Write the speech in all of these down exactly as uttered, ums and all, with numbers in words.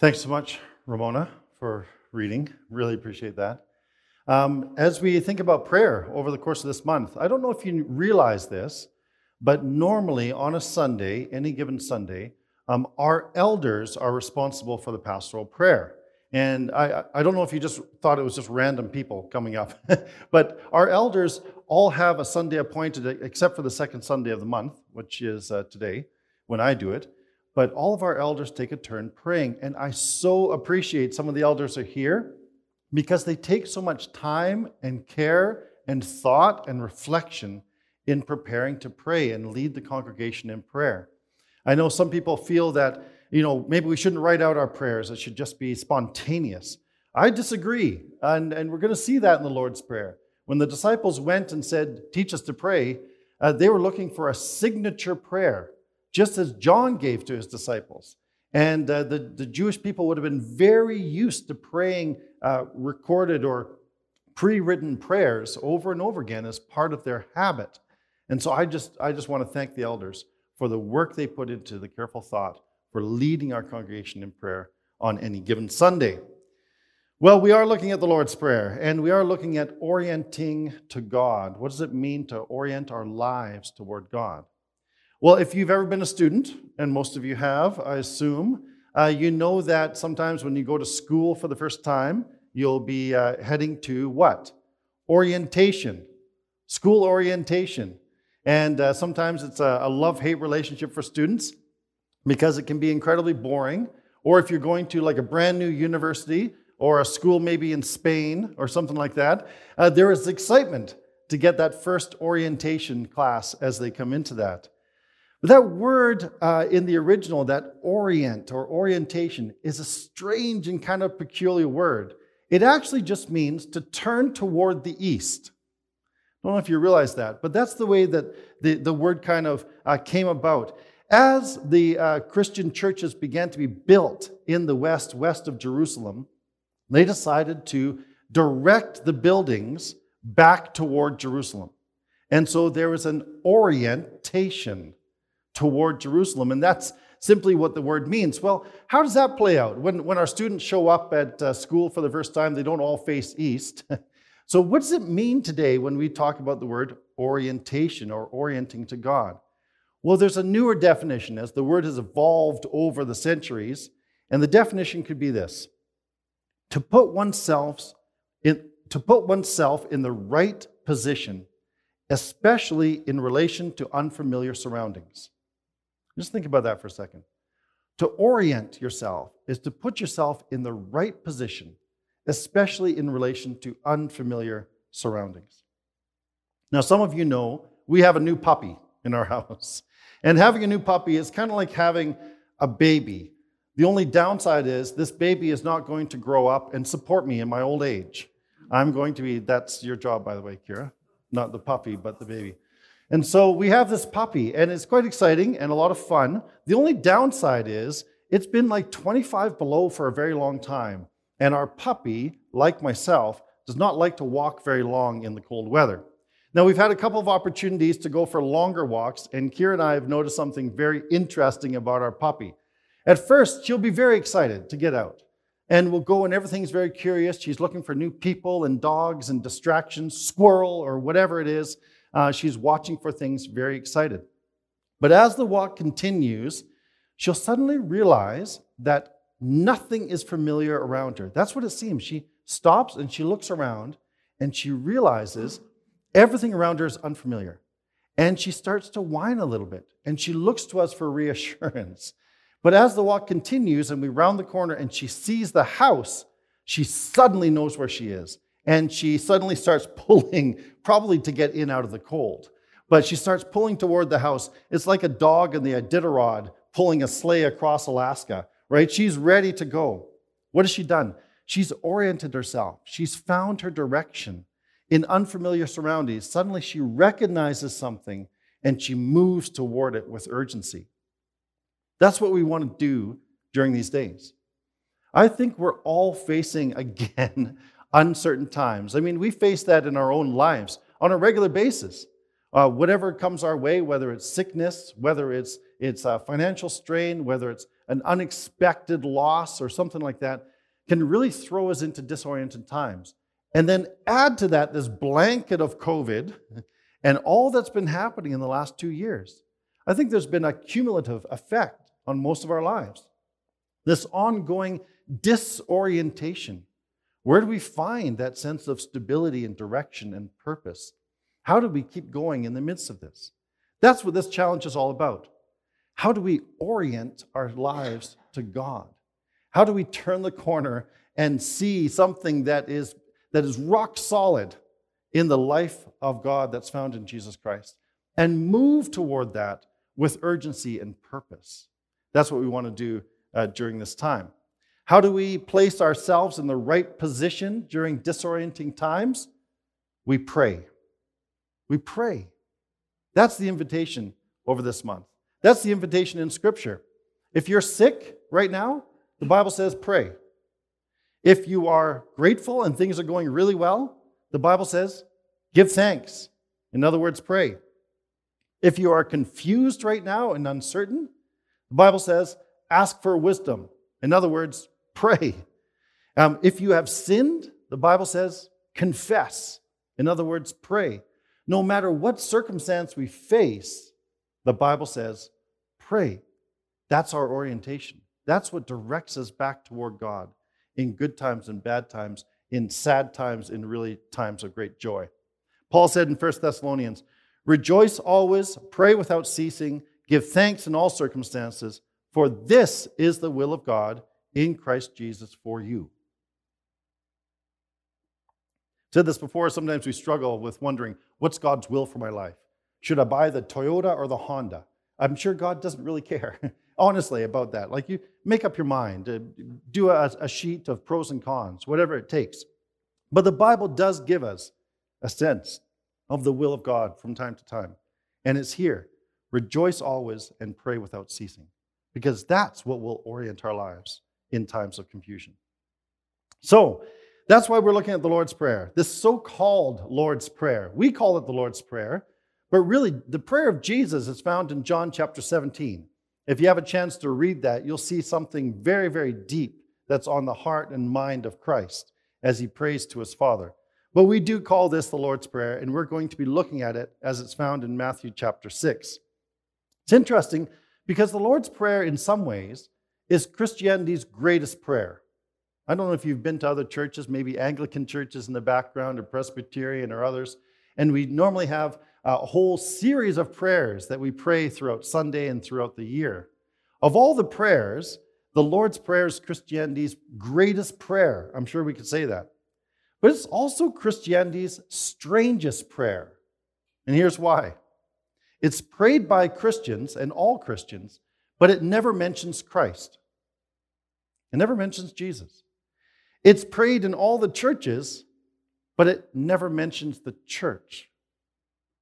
Thanks so much, Ramona, for reading. Really appreciate that. Um, as we think about prayer over the course of this month, I don't know if you realize this, but normally on a Sunday, any given Sunday, um, our elders are responsible for the pastoral prayer. And I, I don't know if you just thought it was just random people coming up, but our elders all have a Sunday appointed, except for the second Sunday of the month, which is uh, today, when I do it. But all of our elders take a turn praying, and I so appreciate some of the elders are here because they take so much time and care and thought and reflection in preparing to pray and lead the congregation in prayer. I know some people feel that, you know, maybe we shouldn't write out our prayers. It should just be spontaneous. I disagree, and, and we're going to see that in the Lord's Prayer. When the disciples went and said, teach us to pray, uh, they were looking for a signature prayer, just as John gave to his disciples. And uh, the, the Jewish people would have been very used to praying uh, recorded or pre-written prayers over and over again as part of their habit. And so I just, I just want to thank the elders for the work they put into the careful thought for leading our congregation in prayer on any given Sunday. Well, we are looking at the Lord's Prayer, and we are looking at orienting to God. What does it mean to orient our lives toward God? Well, if you've ever been a student, and most of you have, I assume, uh, you know that sometimes when you go to school for the first time, you'll be uh, heading to what? Orientation, school orientation. And uh, sometimes it's a, a love-hate relationship for students, because it can be incredibly boring. Or if you're going to like a brand new university or a school maybe in Spain or something like that, uh, there is excitement to get that first orientation class as they come into that. But that word uh, in the original, that orient or orientation, is a strange and kind of peculiar word. It actually just means to turn toward the east. I don't know if you realize that, but that's the way that the, the word kind of uh, came about. As the uh, Christian churches began to be built in the west, west of Jerusalem, they decided to direct the buildings back toward Jerusalem. And so there was an orientation toward Jerusalem, and that's simply what the word means. Well, how does that play out? When, when our students show up at uh, school for the first time, they don't all face east. So what does it mean today when we talk about the word orientation or orienting to God? Well, there's a newer definition as the word has evolved over the centuries, and the definition could be this: to put oneself in, to put oneself in the right position, especially in relation to unfamiliar surroundings. Just think about that for a second. To orient yourself is to put yourself in the right position, especially in relation to unfamiliar surroundings. Now, some of you know we have a new puppy in our house. And having a new puppy is kind of like having a baby. The only downside is this baby is not going to grow up and support me in my old age. I'm going to be, that's your job, by the way, Kira. Not the puppy, but the baby. And so we have this puppy, and it's quite exciting and a lot of fun. The only downside is it's been like twenty-five below for a very long time. And our puppy, like myself, does not like to walk very long in the cold weather. Now, we've had a couple of opportunities to go for longer walks, and Kira and I have noticed something very interesting about our puppy. At first, she'll be very excited to get out, and we'll go, and everything's very curious. She's looking for new people and dogs and distractions, squirrel or whatever it is. Uh, she's watching for things, very excited. But as the walk continues, she'll suddenly realize that nothing is familiar around her. That's what it seems. She stops, and she looks around, and she realizes everything around her is unfamiliar. And she starts to whine a little bit, and she looks to us for reassurance. But as the walk continues and we round the corner and she sees the house, she suddenly knows where she is. And she suddenly starts pulling, probably to get in out of the cold. But she starts pulling toward the house. It's like a dog in the Iditarod pulling a sleigh across Alaska, right? She's ready to go. What has she done? She's oriented herself. She's found her direction. In unfamiliar surroundings, suddenly she recognizes something and she moves toward it with urgency. That's what we want to do during these days. I think we're all facing, again, uncertain times. I mean, we face that in our own lives on a regular basis. Uh, whatever comes our way, whether it's sickness, whether it's, it's uh, financial strain, whether it's an unexpected loss or something like that can really throw us into disoriented times. And then add to that this blanket of COVID and all that's been happening in the last two years. I think there's been a cumulative effect on most of our lives. This ongoing disorientation. Where do we find that sense of stability and direction and purpose? How do we keep going in the midst of this? That's what this challenge is all about. How do we orient our lives to God? How do we turn the corner and see something that is that is rock solid in the life of God that's found in Jesus Christ, and move toward that with urgency and purpose? That's what we want to do uh, during this time. How do we place ourselves in the right position during disorienting times? We pray. We pray. That's the invitation over this month. That's the invitation in Scripture. If you're sick right now, the Bible says pray. If you are grateful and things are going really well, the Bible says give thanks. In other words, pray. If you are confused right now and uncertain, the Bible says ask for wisdom. In other words, pray. Um, if you have sinned, the Bible says confess. In other words, pray. No matter what circumstance we face, the Bible says pray. That's our orientation. That's what directs us back toward God in good times and bad times, in sad times, in really times of great joy. Paul said in First Thessalonians, "Rejoice always, pray without ceasing, give thanks in all circumstances, for this is the will of God in Christ Jesus for you." I said this before, sometimes we struggle with wondering, what's God's will for my life? Should I buy the Toyota or the Honda? I'm sure God doesn't really care, honestly, about that. Like, you make up your mind, uh, do a, a sheet of pros and cons, whatever it takes. But the Bible does give us a sense of the will of God from time to time. And it's here, rejoice always and pray without ceasing. Because that's what will orient our lives in times of confusion. So, that's why we're looking at the Lord's Prayer, this so-called Lord's Prayer. We call it the Lord's Prayer, but really the prayer of Jesus is found in John chapter seventeen. If you have a chance to read that, you'll see something very, very deep that's on the heart and mind of Christ as he prays to his Father. But we do call this the Lord's Prayer, and we're going to be looking at it as it's found in Matthew chapter six. It's interesting, because the Lord's Prayer, in some ways, is Christianity's greatest prayer. I don't know if you've been to other churches, maybe Anglican churches in the background, or Presbyterian or others, and we normally have a whole series of prayers that we pray throughout Sunday and throughout the year. Of all the prayers, the Lord's Prayer is Christianity's greatest prayer. I'm sure we could say that. But it's also Christianity's strangest prayer. And here's why. It's prayed by Christians and all Christians, but it never mentions Christ. It never mentions Jesus. It's prayed in all the churches, but it never mentions the church.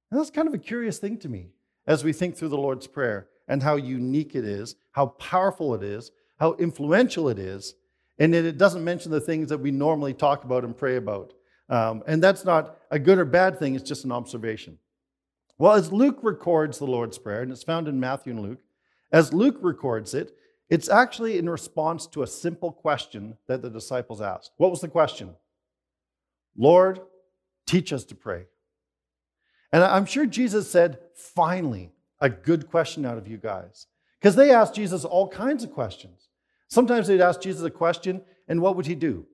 And that's kind of a curious thing to me as we think through the Lord's Prayer and how unique it is, how powerful it is, how influential it is, and that it doesn't mention the things that we normally talk about and pray about. Um, and that's not a good or bad thing, it's just an observation. Well, as Luke records the Lord's Prayer, and it's found in Matthew and Luke, as Luke records it, it's actually in response to a simple question that the disciples asked. What was the question? Lord, teach us to pray. And I'm sure Jesus said, finally, a good question out of you guys. Because they asked Jesus all kinds of questions. Sometimes they'd ask Jesus a question, and what would he do?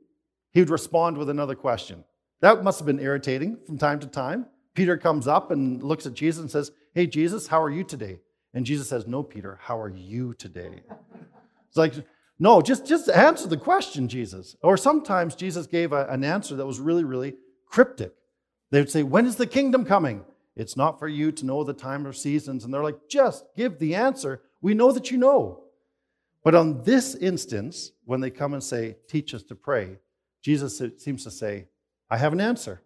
He would respond with another question. That must have been irritating from time to time. Peter comes up and looks at Jesus and says, "Hey, Jesus, how are you today?" And Jesus says, "No, Peter, how are you today?" It's like, no, just, just answer the question, Jesus. Or sometimes Jesus gave a, an answer that was really, really cryptic. They would say, "When is the kingdom coming?" "It's not for you to know the time or seasons." And they're like, just give the answer. We know that you know. But on this instance, when they come and say, "Teach us to pray," Jesus seems to say, "I have an answer.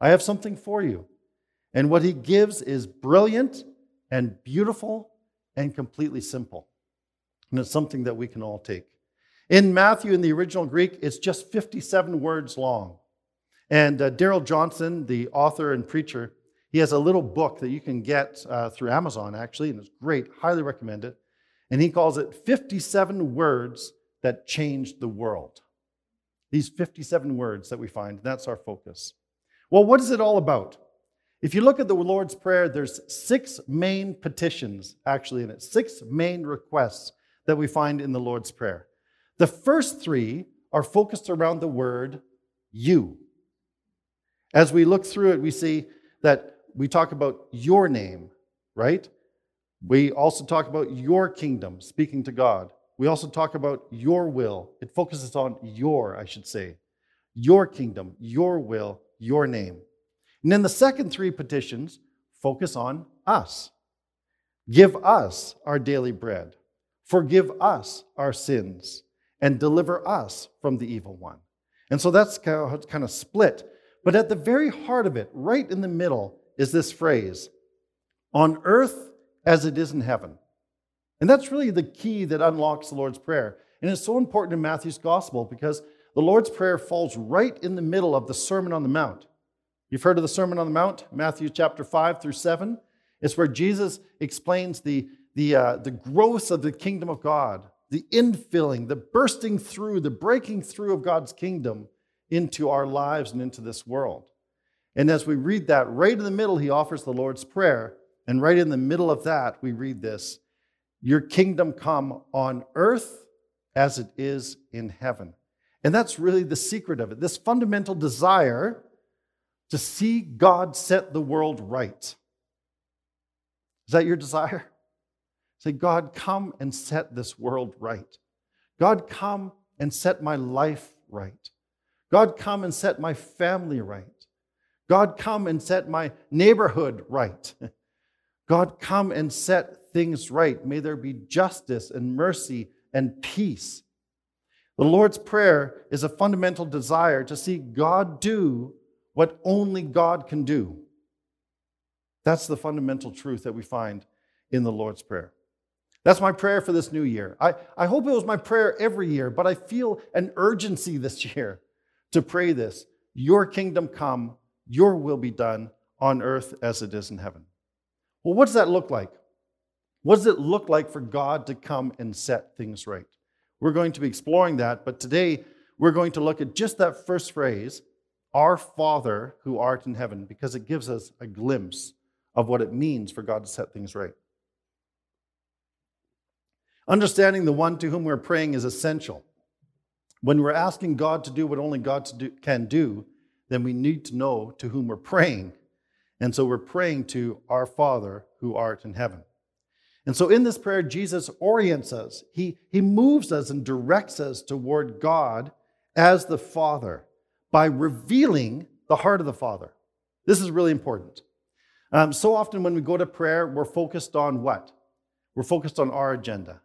I have something for you." And what he gives is brilliant and beautiful and completely simple. And it's something that we can all take. In Matthew, in the original Greek, it's just fifty-seven words long. And uh, Darrell Johnson, the author and preacher, he has a little book that you can get uh, through Amazon, actually, and it's great. Highly recommend it. And he calls it fifty-seven words that changed the world. These fifty-seven words that we find, that's our focus. Well, what is it all about? If you look at the Lord's Prayer, there's six main petitions, actually, in it, six main requests that we find in the Lord's Prayer. The first three are focused around the word you. As we look through it, we see that we talk about your name, right? We also talk about your kingdom, speaking to God. We also talk about your will. It focuses on your, I should say, your kingdom, your will, your name. And then the second three petitions focus on us. Give us our daily bread. Forgive us our sins. And deliver us from the evil one. And so that's kind of split. But at the very heart of it, right in the middle, is this phrase, on earth as it is in heaven. And that's really the key that unlocks the Lord's Prayer. And it's so important in Matthew's Gospel because the Lord's Prayer falls right in the middle of the Sermon on the Mount. You've heard of the Sermon on the Mount, Matthew chapter five through seven. It's where Jesus explains the, the, uh, the growth of the kingdom of God, the infilling, the bursting through, the breaking through of God's kingdom into our lives and into this world. And as we read that, right in the middle, he offers the Lord's Prayer. And right in the middle of that, we read this, your kingdom come on earth as it is in heaven. And that's really the secret of it, this fundamental desire to see God set the world right. Is that your desire? Say, God, come and set this world right. God, come and set my life right. God, come and set my family right. God, come and set my neighborhood right. God, come and set things right. May there be justice and mercy and peace. The Lord's Prayer is a fundamental desire to see God do what only God can do. That's the fundamental truth that we find in the Lord's Prayer. That's my prayer for this new year. I, I hope it was my prayer every year, but I feel an urgency this year to pray this. Your kingdom come, your will be done on earth as it is in heaven. Well, what does that look like? What does it look like for God to come and set things right? We're going to be exploring that, but today we're going to look at just that first phrase, our Father who art in heaven, because it gives us a glimpse of what it means for God to set things right. Understanding the one to whom we're praying is essential. When we're asking God to do what only God can do, then we need to know to whom we're praying. And so we're praying to our Father who art in heaven. And so in this prayer, Jesus orients us. He, he moves us and directs us toward God as the Father by revealing the heart of the Father. This is really important. Um, so often when we go to prayer, we're focused on what? We're focused on our agenda.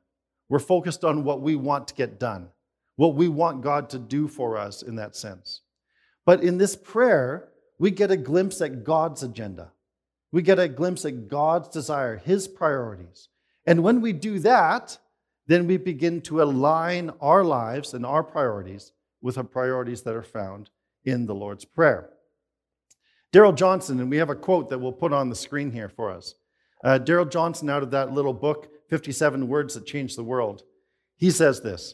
We're focused on what we want to get done, what we want God to do for us in that sense. But in this prayer, we get a glimpse at God's agenda. We get a glimpse at God's desire, his priorities. And when we do that, then we begin to align our lives and our priorities with the priorities that are found in the Lord's Prayer. Darrell Johnson, and we have a quote that we'll put on the screen here for us. Uh, Darrell Johnson, out of that little book, fifty-seven Words That Changed the World, he says this,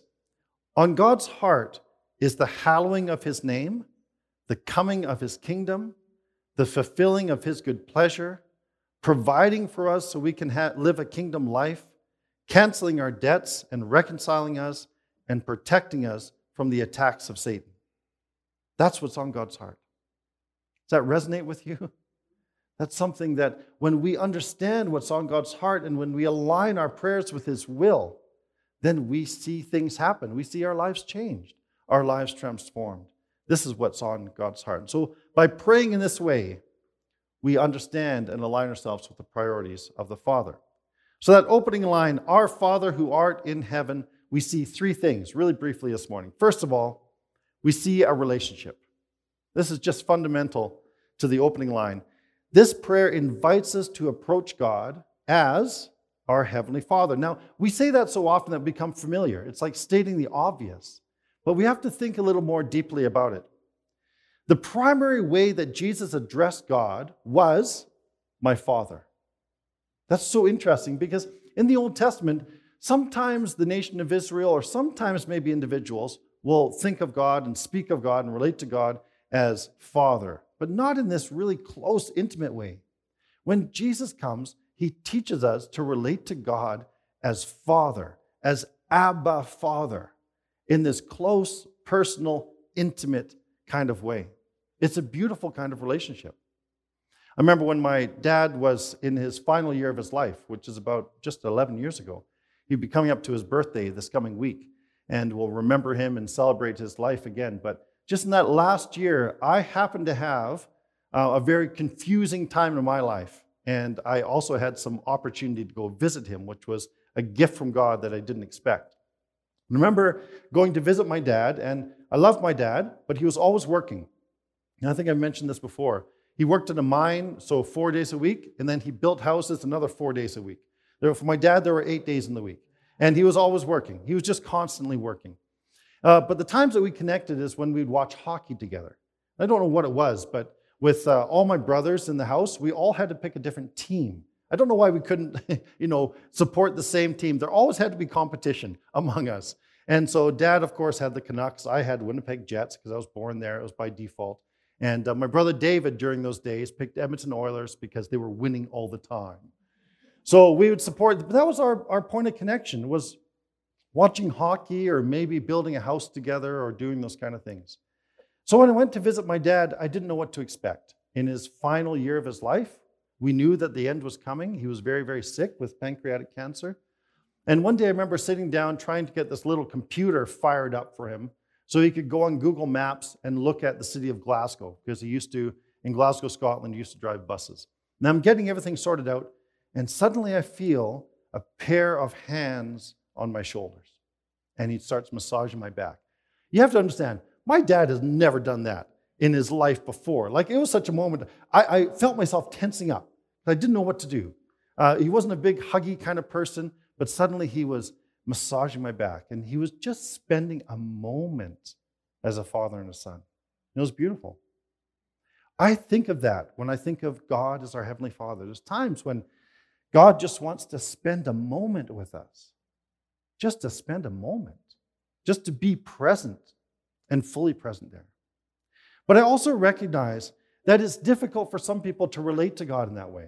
on God's heart is the hallowing of his name, the coming of his kingdom, the fulfilling of his good pleasure, providing for us so we can ha- live a kingdom life, canceling our debts and reconciling us and protecting us from the attacks of Satan. That's what's on God's heart. Does that resonate with you? That's something that when we understand what's on God's heart and when we align our prayers with his will, then we see things happen. We see our lives changed, our lives transformed. This is what's on God's heart. So by praying in this way, we understand and align ourselves with the priorities of the Father. So that opening line, our Father who art in heaven, we see three things really briefly this morning. First of all, we see a relationship. This is just fundamental to the opening line. This prayer invites us to approach God as our Heavenly Father. Now, we say that so often that we become familiar. It's like stating the obvious. But we have to think a little more deeply about it. The primary way that Jesus addressed God was, my Father. That's so interesting because in the Old Testament, sometimes the nation of Israel, or sometimes maybe individuals, will think of God and speak of God and relate to God as Father, but not in this really close, intimate way. When Jesus comes, he teaches us to relate to God as Father, as Abba Father, in this close, personal, intimate kind of way. It's a beautiful kind of relationship. I remember when my dad was in his final year of his life, which is about just eleven years ago. He'd be coming up to his birthday this coming week, and we'll remember him and celebrate his life again. But just in that last year, I happened to have uh, a very confusing time in my life. And I also had some opportunity to go visit him, which was a gift from God that I didn't expect. I remember going to visit my dad, and I loved my dad, but he was always working. And I think I've mentioned this before. He worked in a mine, so four days a week, and then he built houses another four days a week. There, for my dad, there were eight days in the week, and he was always working. He was just constantly working. Uh, but the times that we connected is when we'd watch hockey together. I don't know what it was, but with uh, all my brothers in the house, we all had to pick a different team. I don't know why we couldn't, you know, support the same team. There always had to be competition among us. And so Dad, of course, had the Canucks. I had Winnipeg Jets because I was born there. It was by default. And uh, my brother David, during those days, picked Edmonton Oilers because they were winning all the time. So we would support, but that was our, our point of connection, was watching hockey or maybe building a house together or doing those kind of things. So when I went to visit my dad, I didn't know what to expect. In his final year of his life, we knew that the end was coming. He was very, very sick with pancreatic cancer. And one day I remember sitting down trying to get this little computer fired up for him so he could go on Google Maps and look at the city of Glasgow, because he used to, in Glasgow, Scotland, he used to drive buses. And I'm getting everything sorted out, and suddenly I feel a pair of hands on my shoulders. And he starts massaging my back. You have to understand, my dad has never done that in his life before. Like, it was such a moment. I, I felt myself tensing up. I didn't know what to do. Uh, he wasn't a big huggy kind of person, but suddenly he was massaging my back. And he was just spending a moment as a father and a son. It was beautiful. I think of that when I think of God as our Heavenly Father. There's times when God just wants to spend a moment with us. Just to spend a moment. Just to be present and fully present there. But I also recognize that it's difficult for some people to relate to God in that way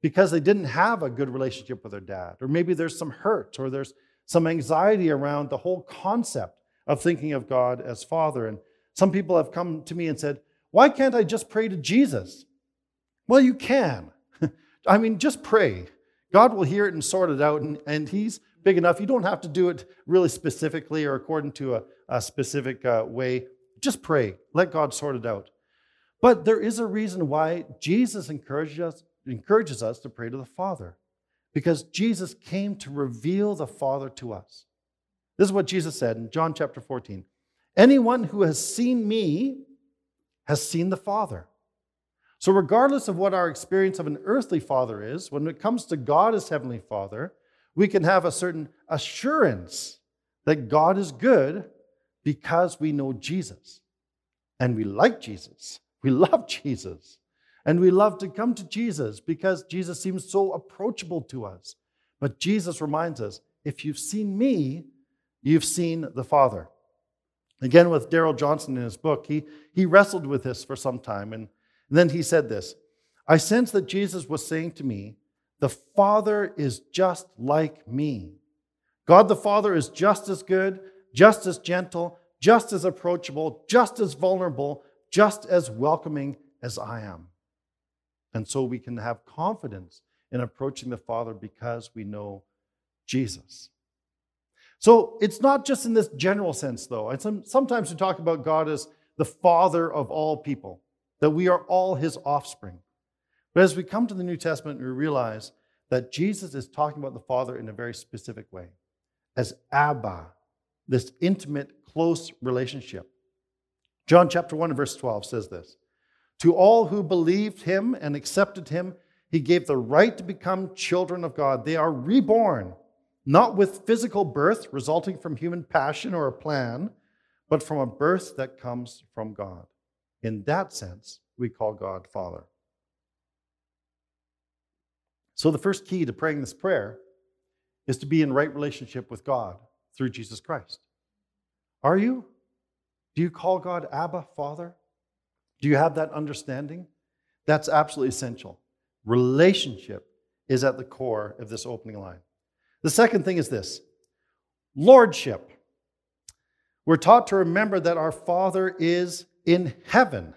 because they didn't have a good relationship with their dad, or maybe there's some hurt, or there's some anxiety around the whole concept of thinking of God as Father. And some people have come to me and said, why can't I just pray to Jesus? Well, you can. I mean, just pray. God will hear it and sort it out, and, and he's big enough. You don't have to do it really specifically or according to a, a specific uh, way. Just pray. Let God sort it out. But there is a reason why Jesus encourages us, encourages us to pray to the Father, because Jesus came to reveal the Father to us. This is what Jesus said in John chapter fourteen. Anyone who has seen me has seen the Father. So regardless of what our experience of an earthly father is, when it comes to God as Heavenly Father, we can have a certain assurance that God is good because we know Jesus. And we like Jesus. We love Jesus. And we love to come to Jesus because Jesus seems so approachable to us. But Jesus reminds us, if you've seen me, you've seen the Father. Again, with Darrell Johnson in his book, he, he wrestled with this for some time. And, and then he said this, I sense that Jesus was saying to me, the Father is just like me. God the Father is just as good, just as gentle, just as approachable, just as vulnerable, just as welcoming as I am. And so we can have confidence in approaching the Father because we know Jesus. So it's not just in this general sense, though. And sometimes we talk about God as the Father of all people, that we are all his offspring. But as we come to the New Testament, we realize that Jesus is talking about the Father in a very specific way, as Abba, this intimate, close relationship. John chapter one, verse twelve says this, to all who believed him and accepted him, he gave the right to become children of God. They are reborn, not with physical birth resulting from human passion or a plan, but from a birth that comes from God. In that sense, we call God Father. So the first key to praying this prayer is to be in right relationship with God through Jesus Christ. Are you? Do you call God Abba, Father? Do you have that understanding? That's absolutely essential. Relationship is at the core of this opening line. The second thing is this: lordship. We're taught to remember that our Father is in heaven,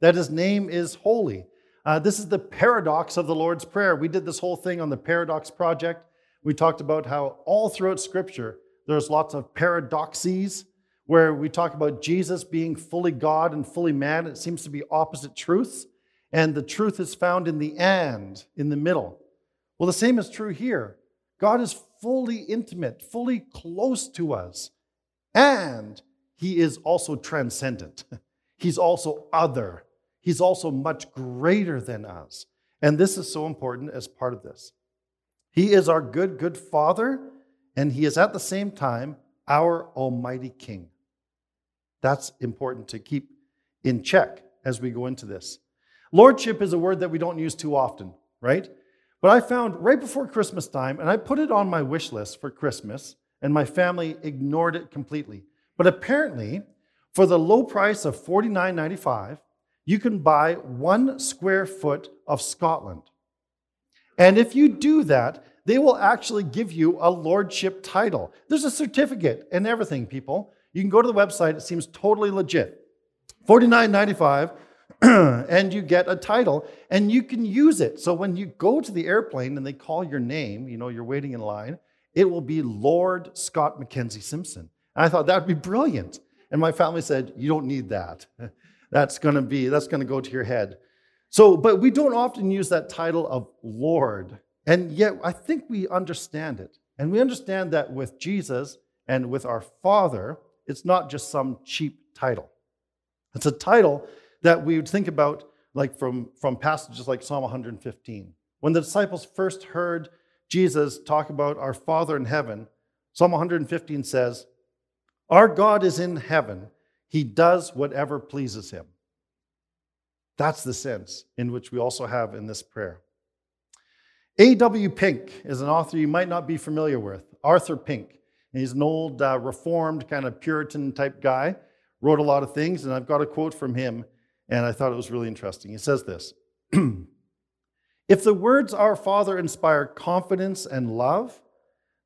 that his name is holy. Uh, this is the paradox of the Lord's Prayer. We did this whole thing on the Paradox Project. We talked about how all throughout Scripture, there's lots of paradoxes where we talk about Jesus being fully God and fully man. It seems to be opposite truths, and the truth is found in the and, in the middle. Well, the same is true here. God is fully intimate, fully close to us, and he is also transcendent. He's also other. He's also much greater than us. And this is so important as part of this. He is our good, good Father, and he is at the same time our Almighty King. That's important to keep in check as we go into this. Lordship is a word that we don't use too often, right? But I found right before Christmas time, and I put it on my wish list for Christmas, and my family ignored it completely. But apparently, for the low price of forty-nine ninety-five, you can buy one square foot of Scotland. And if you do that, they will actually give you a lordship title. There's a certificate and everything, people. You can go to the website. It seems totally legit. forty-nine ninety-five. And you get a title, and you can use it. So when you go to the airplane and they call your name, you know, you're waiting in line, it will be Lord Scott Mackenzie Simpson. And I thought that would be brilliant. And my family said, you don't need that. That's going to be, that's going to go to your head. So, but we don't often use that title of Lord. And yet I think we understand it. And we understand that with Jesus and with our Father, it's not just some cheap title. It's a title that we would think about, like from, from passages like Psalm one fifteen. When the disciples first heard Jesus talk about our Father in heaven, Psalm one fifteen says, "Our God is in heaven. He does whatever pleases him." That's the sense in which we also have in this prayer. A W Pink is an author you might not be familiar with, Arthur Pink. And he's an old uh, reformed kind of Puritan type guy, wrote a lot of things, and I've got a quote from him, and I thought it was really interesting. He says this: "If the words 'Our Father' inspire confidence and love,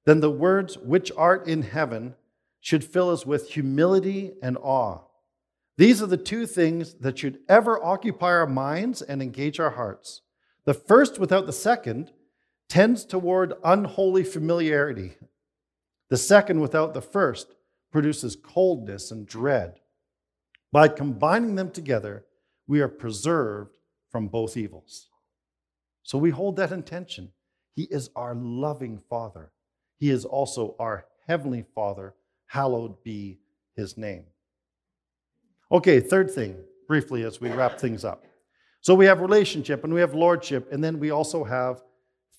then the words 'which art in heaven' should fill us with humility and awe. These are the two things that should ever occupy our minds and engage our hearts. The first without the second tends toward unholy familiarity. The second without the first produces coldness and dread. By combining them together, we are preserved from both evils." So we hold that intention. He is our loving Father. He is also our Heavenly Father. Hallowed be his name. Okay, third thing, briefly as we wrap things up. So we have relationship and we have lordship, and then we also have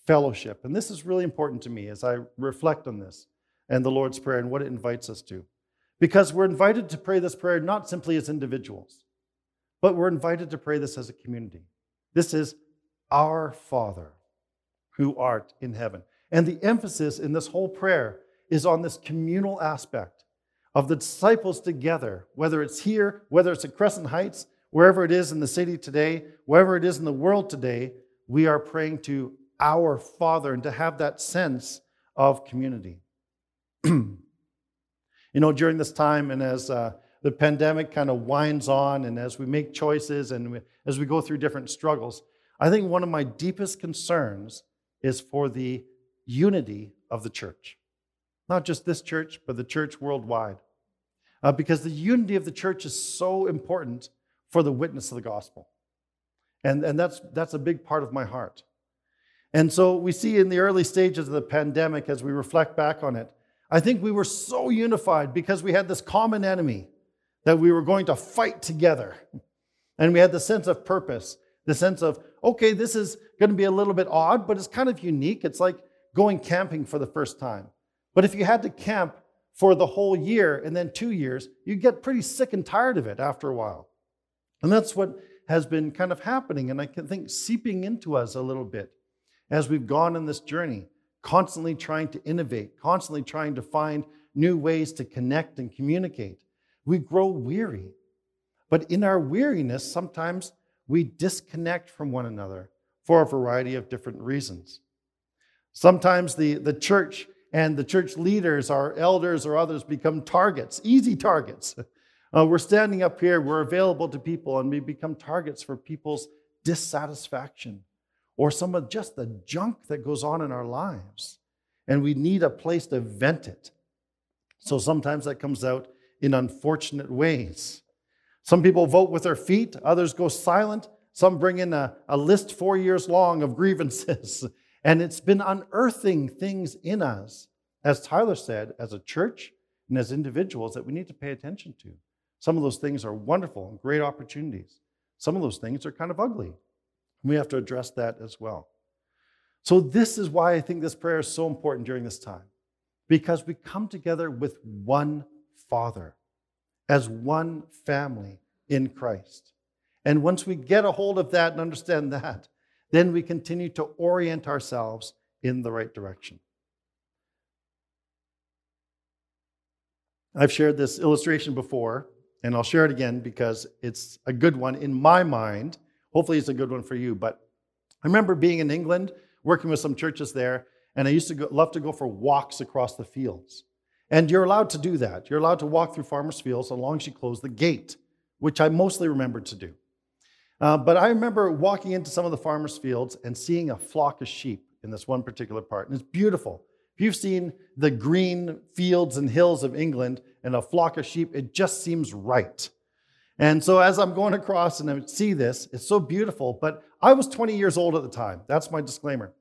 fellowship. And this is really important to me as I reflect on this and the Lord's Prayer and what it invites us to. Because we're invited to pray this prayer not simply as individuals, but we're invited to pray this as a community. This is our Father who art in heaven. And the emphasis in this whole prayer is on this communal aspect of the disciples together, whether it's here, whether it's at Crescent Heights, wherever it is in the city today, wherever it is in the world today, we are praying to our Father and to have that sense of community. You know, during this time and as uh, the pandemic kind of winds on and as we make choices and we, as we go through different struggles, I think one of my deepest concerns is for the unity of the church. Not just this church, but the church worldwide. Uh, because the unity of the church is so important for the witness of the gospel. And, and that's, that's a big part of my heart. And so we see in the early stages of the pandemic, as we reflect back on it, I think we were so unified because we had this common enemy that we were going to fight together. And we had the sense of purpose, the sense of, okay, this is going to be a little bit odd, but it's kind of unique. It's like going camping for the first time. But if you had to camp for the whole year and then two years, you'd get pretty sick and tired of it after a while. And that's what has been kind of happening, and I can think seeping into us a little bit as we've gone on this journey. constantly trying to innovate, constantly trying to find new ways to connect and communicate. We grow weary. But in our weariness, sometimes we disconnect from one another for a variety of different reasons. Sometimes the, the church and the church leaders, our elders or others, become targets, easy targets. Uh, we're standing up here, we're available to people, and we become targets for people's dissatisfaction or some of just the junk that goes on in our lives. And we need a place to vent it. So sometimes that comes out in unfortunate ways. Some people vote with their feet, others go silent. Some bring in a, a list four years long of grievances. And it's been unearthing things in us, as Tyler said, as a church and as individuals that we need to pay attention to. Some of those things are wonderful and great opportunities. Some of those things are kind of ugly. And we have to address that as well. So this is why I think this prayer is so important during this time, because we come together with one Father, as one family in Christ. And once we get a hold of that and understand that, then we continue to orient ourselves in the right direction. I've shared this illustration before, and I'll share it again because it's a good one in my mind. Hopefully it's a good one for you. But I remember being in England, working with some churches there, and I used to go, love to go for walks across the fields. And you're allowed to do that. You're allowed to walk through farmers' fields as long as you close the gate, which I mostly remembered to do. Uh, but I remember walking into some of the farmers' fields and seeing a flock of sheep in this one particular part. And it's beautiful. If you've seen the green fields and hills of England and a flock of sheep, it just seems right. And so as I'm going across and I see this, it's so beautiful. But I was twenty years old at the time. That's my disclaimer.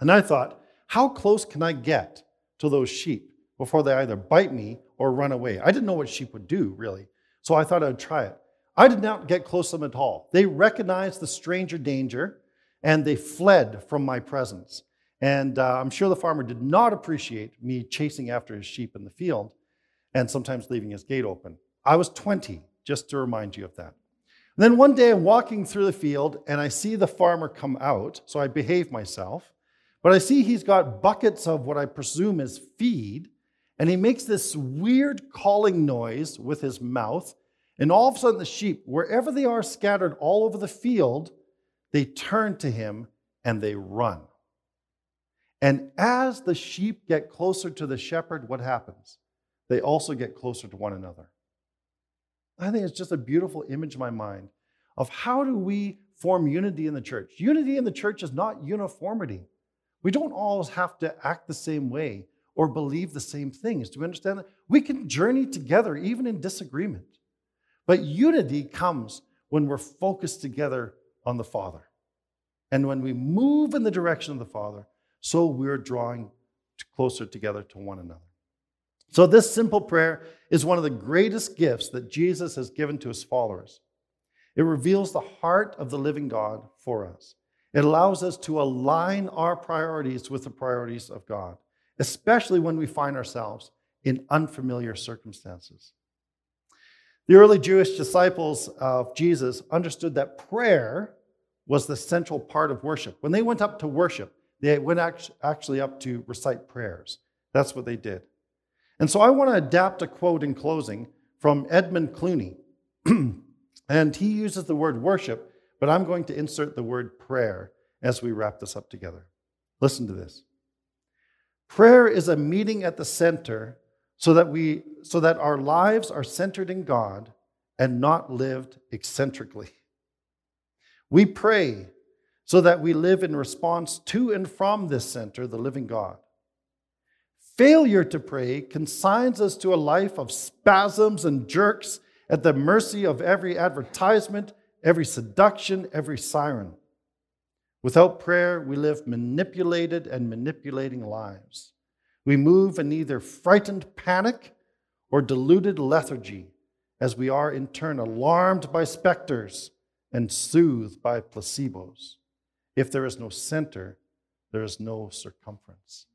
And I thought, how close can I get to those sheep before they either bite me or run away? I didn't know what sheep would do, really. So I thought I would try it. I did not get close to them at all. They recognized the stranger danger, and they fled from my presence. And uh, I'm sure the farmer did not appreciate me chasing after his sheep in the field and sometimes leaving his gate open. I was twenty, just to remind you of that. And then one day I'm walking through the field, and I see the farmer come out, so I behave myself. But I see he's got buckets of what I presume is feed, and he makes this weird calling noise with his mouth. And all of a sudden the sheep, wherever they are scattered all over the field, they turn to him and they run. And as the sheep get closer to the shepherd, what happens? They also get closer to one another. I think it's just a beautiful image in my mind of how do we form unity in the church. Unity in the church is not uniformity. We don't always have to act the same way or believe the same things. Do we understand that? We can journey together even in disagreement. But unity comes when we're focused together on the Father. And when we move in the direction of the Father, so we're drawing closer together to one another. So this simple prayer is one of the greatest gifts that Jesus has given to his followers. It reveals the heart of the living God for us. It allows us to align our priorities with the priorities of God, especially when we find ourselves in unfamiliar circumstances. The early Jewish disciples of Jesus understood that prayer was the central part of worship. When they went up to worship, they went actually up to recite prayers. That's what they did. And so I want to adapt a quote in closing from Edmund Clooney. And he uses the word worship, but I'm going to insert the word prayer as we wrap this up together. Listen to this. Prayer is a meeting at the center so that we, so that our lives are centered in God and not lived eccentrically. We pray so that we live in response to and from this center, the living God. Failure to pray consigns us to a life of spasms and jerks at the mercy of every advertisement, every seduction, every siren. Without prayer, we live manipulated and manipulating lives. We move in either frightened panic or deluded lethargy, as we are in turn alarmed by specters and soothed by placebos. If there is no center, there is no circumference.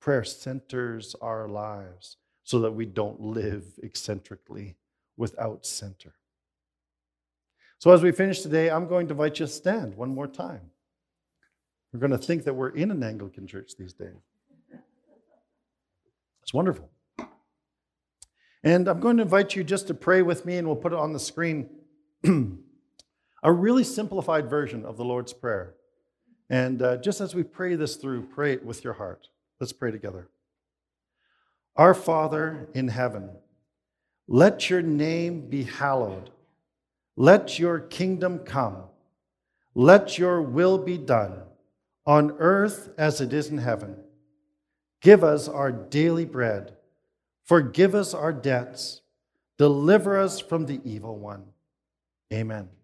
Prayer centers our lives so that we don't live eccentrically without center. So as we finish today, I'm going to invite you to stand one more time. We're going to think that we're in an Anglican church these days. It's wonderful. And I'm going to invite you just to pray with me, and we'll put it on the screen. A really simplified version of the Lord's Prayer. And uh, just as we pray this through, pray it with your heart. Let's pray together. Our Father in heaven, let your name be hallowed. Let your kingdom come. Let your will be done on earth as it is in heaven. Give us our daily bread. Forgive us our debts. Deliver us from the evil one. Amen.